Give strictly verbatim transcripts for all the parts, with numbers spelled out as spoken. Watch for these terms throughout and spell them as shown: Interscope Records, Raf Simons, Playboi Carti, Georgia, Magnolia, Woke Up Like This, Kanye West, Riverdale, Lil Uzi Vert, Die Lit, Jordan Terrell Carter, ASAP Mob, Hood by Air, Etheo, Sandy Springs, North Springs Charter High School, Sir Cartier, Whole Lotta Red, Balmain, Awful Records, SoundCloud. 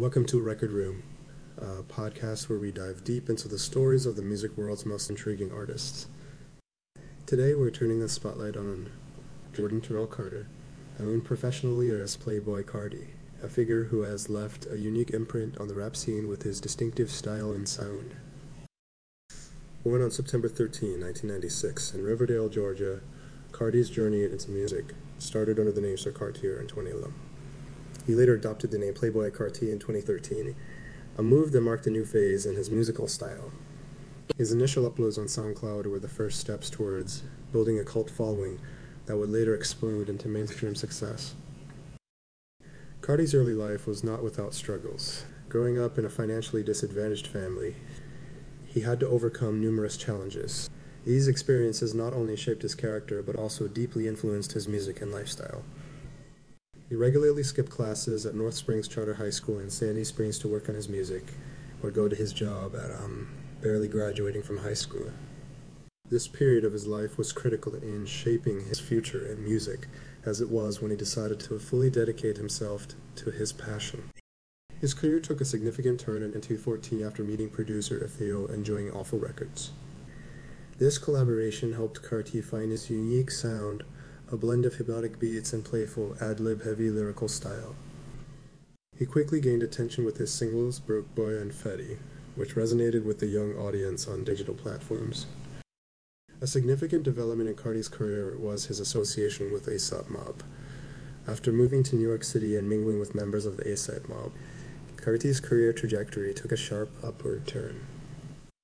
Welcome to Record Room, a podcast where we dive deep into the stories of the music world's most intriguing artists. Today we're turning the spotlight on Jordan Terrell Carter, known professionally as Playboi Carti, a figure who has left a unique imprint on the rap scene with his distinctive style and sound. Born on September thirteenth, nineteen ninety-six, in Riverdale, Georgia, Carti's journey into music started under the name Sir Cartier in twenty eleven. He later adopted the name Playboi Carti in twenty thirteen, a move that marked a new phase in his musical style. His initial uploads on SoundCloud were the first steps towards building a cult following that would later explode into mainstream success. Carti's early life was not without struggles. Growing up in a financially disadvantaged family, he had to overcome numerous challenges. These experiences not only shaped his character, but also deeply influenced his music and lifestyle. He regularly skipped classes at North Springs Charter High School in Sandy Springs to work on his music, or go to his job at um, barely graduating from high school. This period of his life was critical in shaping his future in music, as it was when he decided to fully dedicate himself to his passion. His career took a significant turn in twenty fourteen after meeting producer Etheo and joining Awful Records. This collaboration helped Carti find his unique sound, a blend of hypnotic beats and playful, ad-lib heavy lyrical style. He quickly gained attention with his singles Broke Boy and Fetty, which resonated with the young audience on digital platforms. A significant development in Carti's career was his association with ASAP Mob. After moving to New York City and mingling with members of the ASAP Mob, Carti's career trajectory took a sharp upward turn.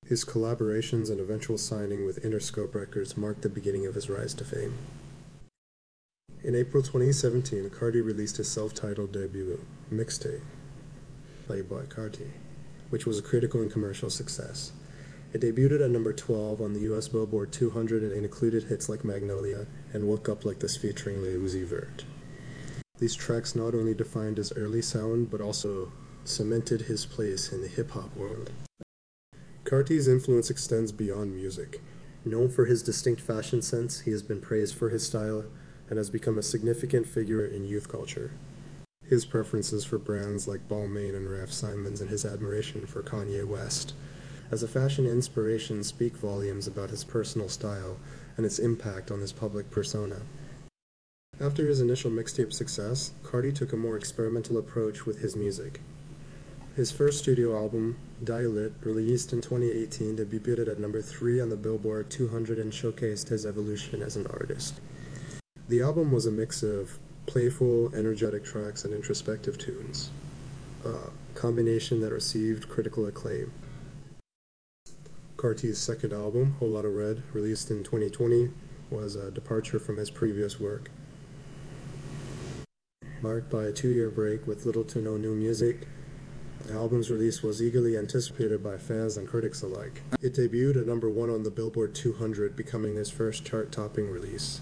His collaborations and eventual signing with Interscope Records marked the beginning of his rise to fame. In April twenty seventeen, Carti released his self-titled debut mixtape, Playboi Carti, which was a critical and commercial success. It debuted at number twelve on the U S Billboard two hundred and included hits like Magnolia and Woke Up Like This featuring Lil Uzi Vert. These tracks not only defined his early sound, but also cemented his place in the hip-hop world. Carti's influence extends beyond music. Known for his distinct fashion sense, he has been praised for his style, and has become a significant figure in youth culture. His preferences for brands like Balmain and Raf Simons and his admiration for Kanye West as a fashion inspiration speak volumes about his personal style and its impact on his public persona. After his initial mixtape success, Carti took a more experimental approach with his music. His first studio album, Die Lit, released in twenty eighteen, debuted at number three on the Billboard two hundred and showcased his evolution as an artist. The album was a mix of playful, energetic tracks and introspective tunes, a combination that received critical acclaim. Carti's second album, Whole Lotta Red, released in twenty twenty, was a departure from his previous work. Marked by a two-year break with little to no new music, the album's release was eagerly anticipated by fans and critics alike. It debuted at number one on the Billboard two hundred, becoming his first chart-topping release.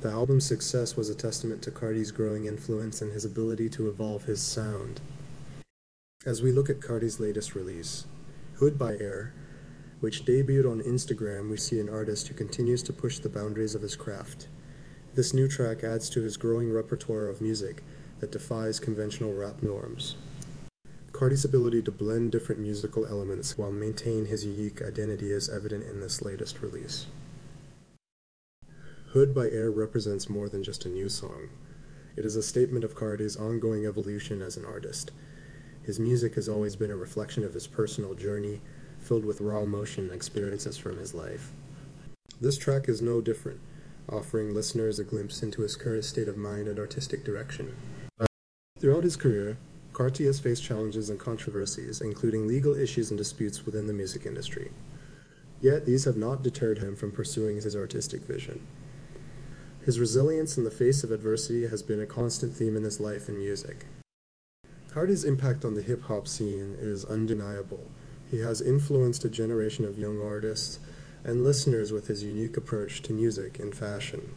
The album's success was a testament to Carti's growing influence and his ability to evolve his sound. As we look at Carti's latest release, Hood by Air, which debuted on Instagram, we see an artist who continues to push the boundaries of his craft. This new track adds to his growing repertoire of music that defies conventional rap norms. Carti's ability to blend different musical elements while maintaining his unique identity is evident in this latest release. Hood by Air represents more than just a new song. It is a statement of Carti's ongoing evolution as an artist. His music has always been a reflection of his personal journey, filled with raw emotion and experiences from his life. This track is no different, offering listeners a glimpse into his current state of mind and artistic direction. Throughout his career, Carti has faced challenges and controversies, including legal issues and disputes within the music industry. Yet these have not deterred him from pursuing his artistic vision. His resilience in the face of adversity has been a constant theme in his life and music. Carti's impact on the hip-hop scene is undeniable. He has influenced a generation of young artists and listeners with his unique approach to music and fashion.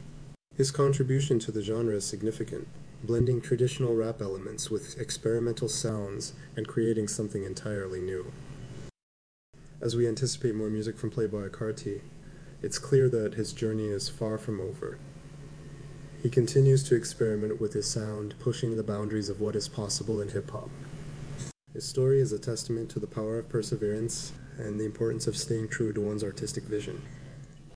His contribution to the genre is significant, blending traditional rap elements with experimental sounds and creating something entirely new. As we anticipate more music from Playboi Carti, it's clear that his journey is far from over. He continues to experiment with his sound, pushing the boundaries of what is possible in hip-hop. His story is a testament to the power of perseverance and the importance of staying true to one's artistic vision.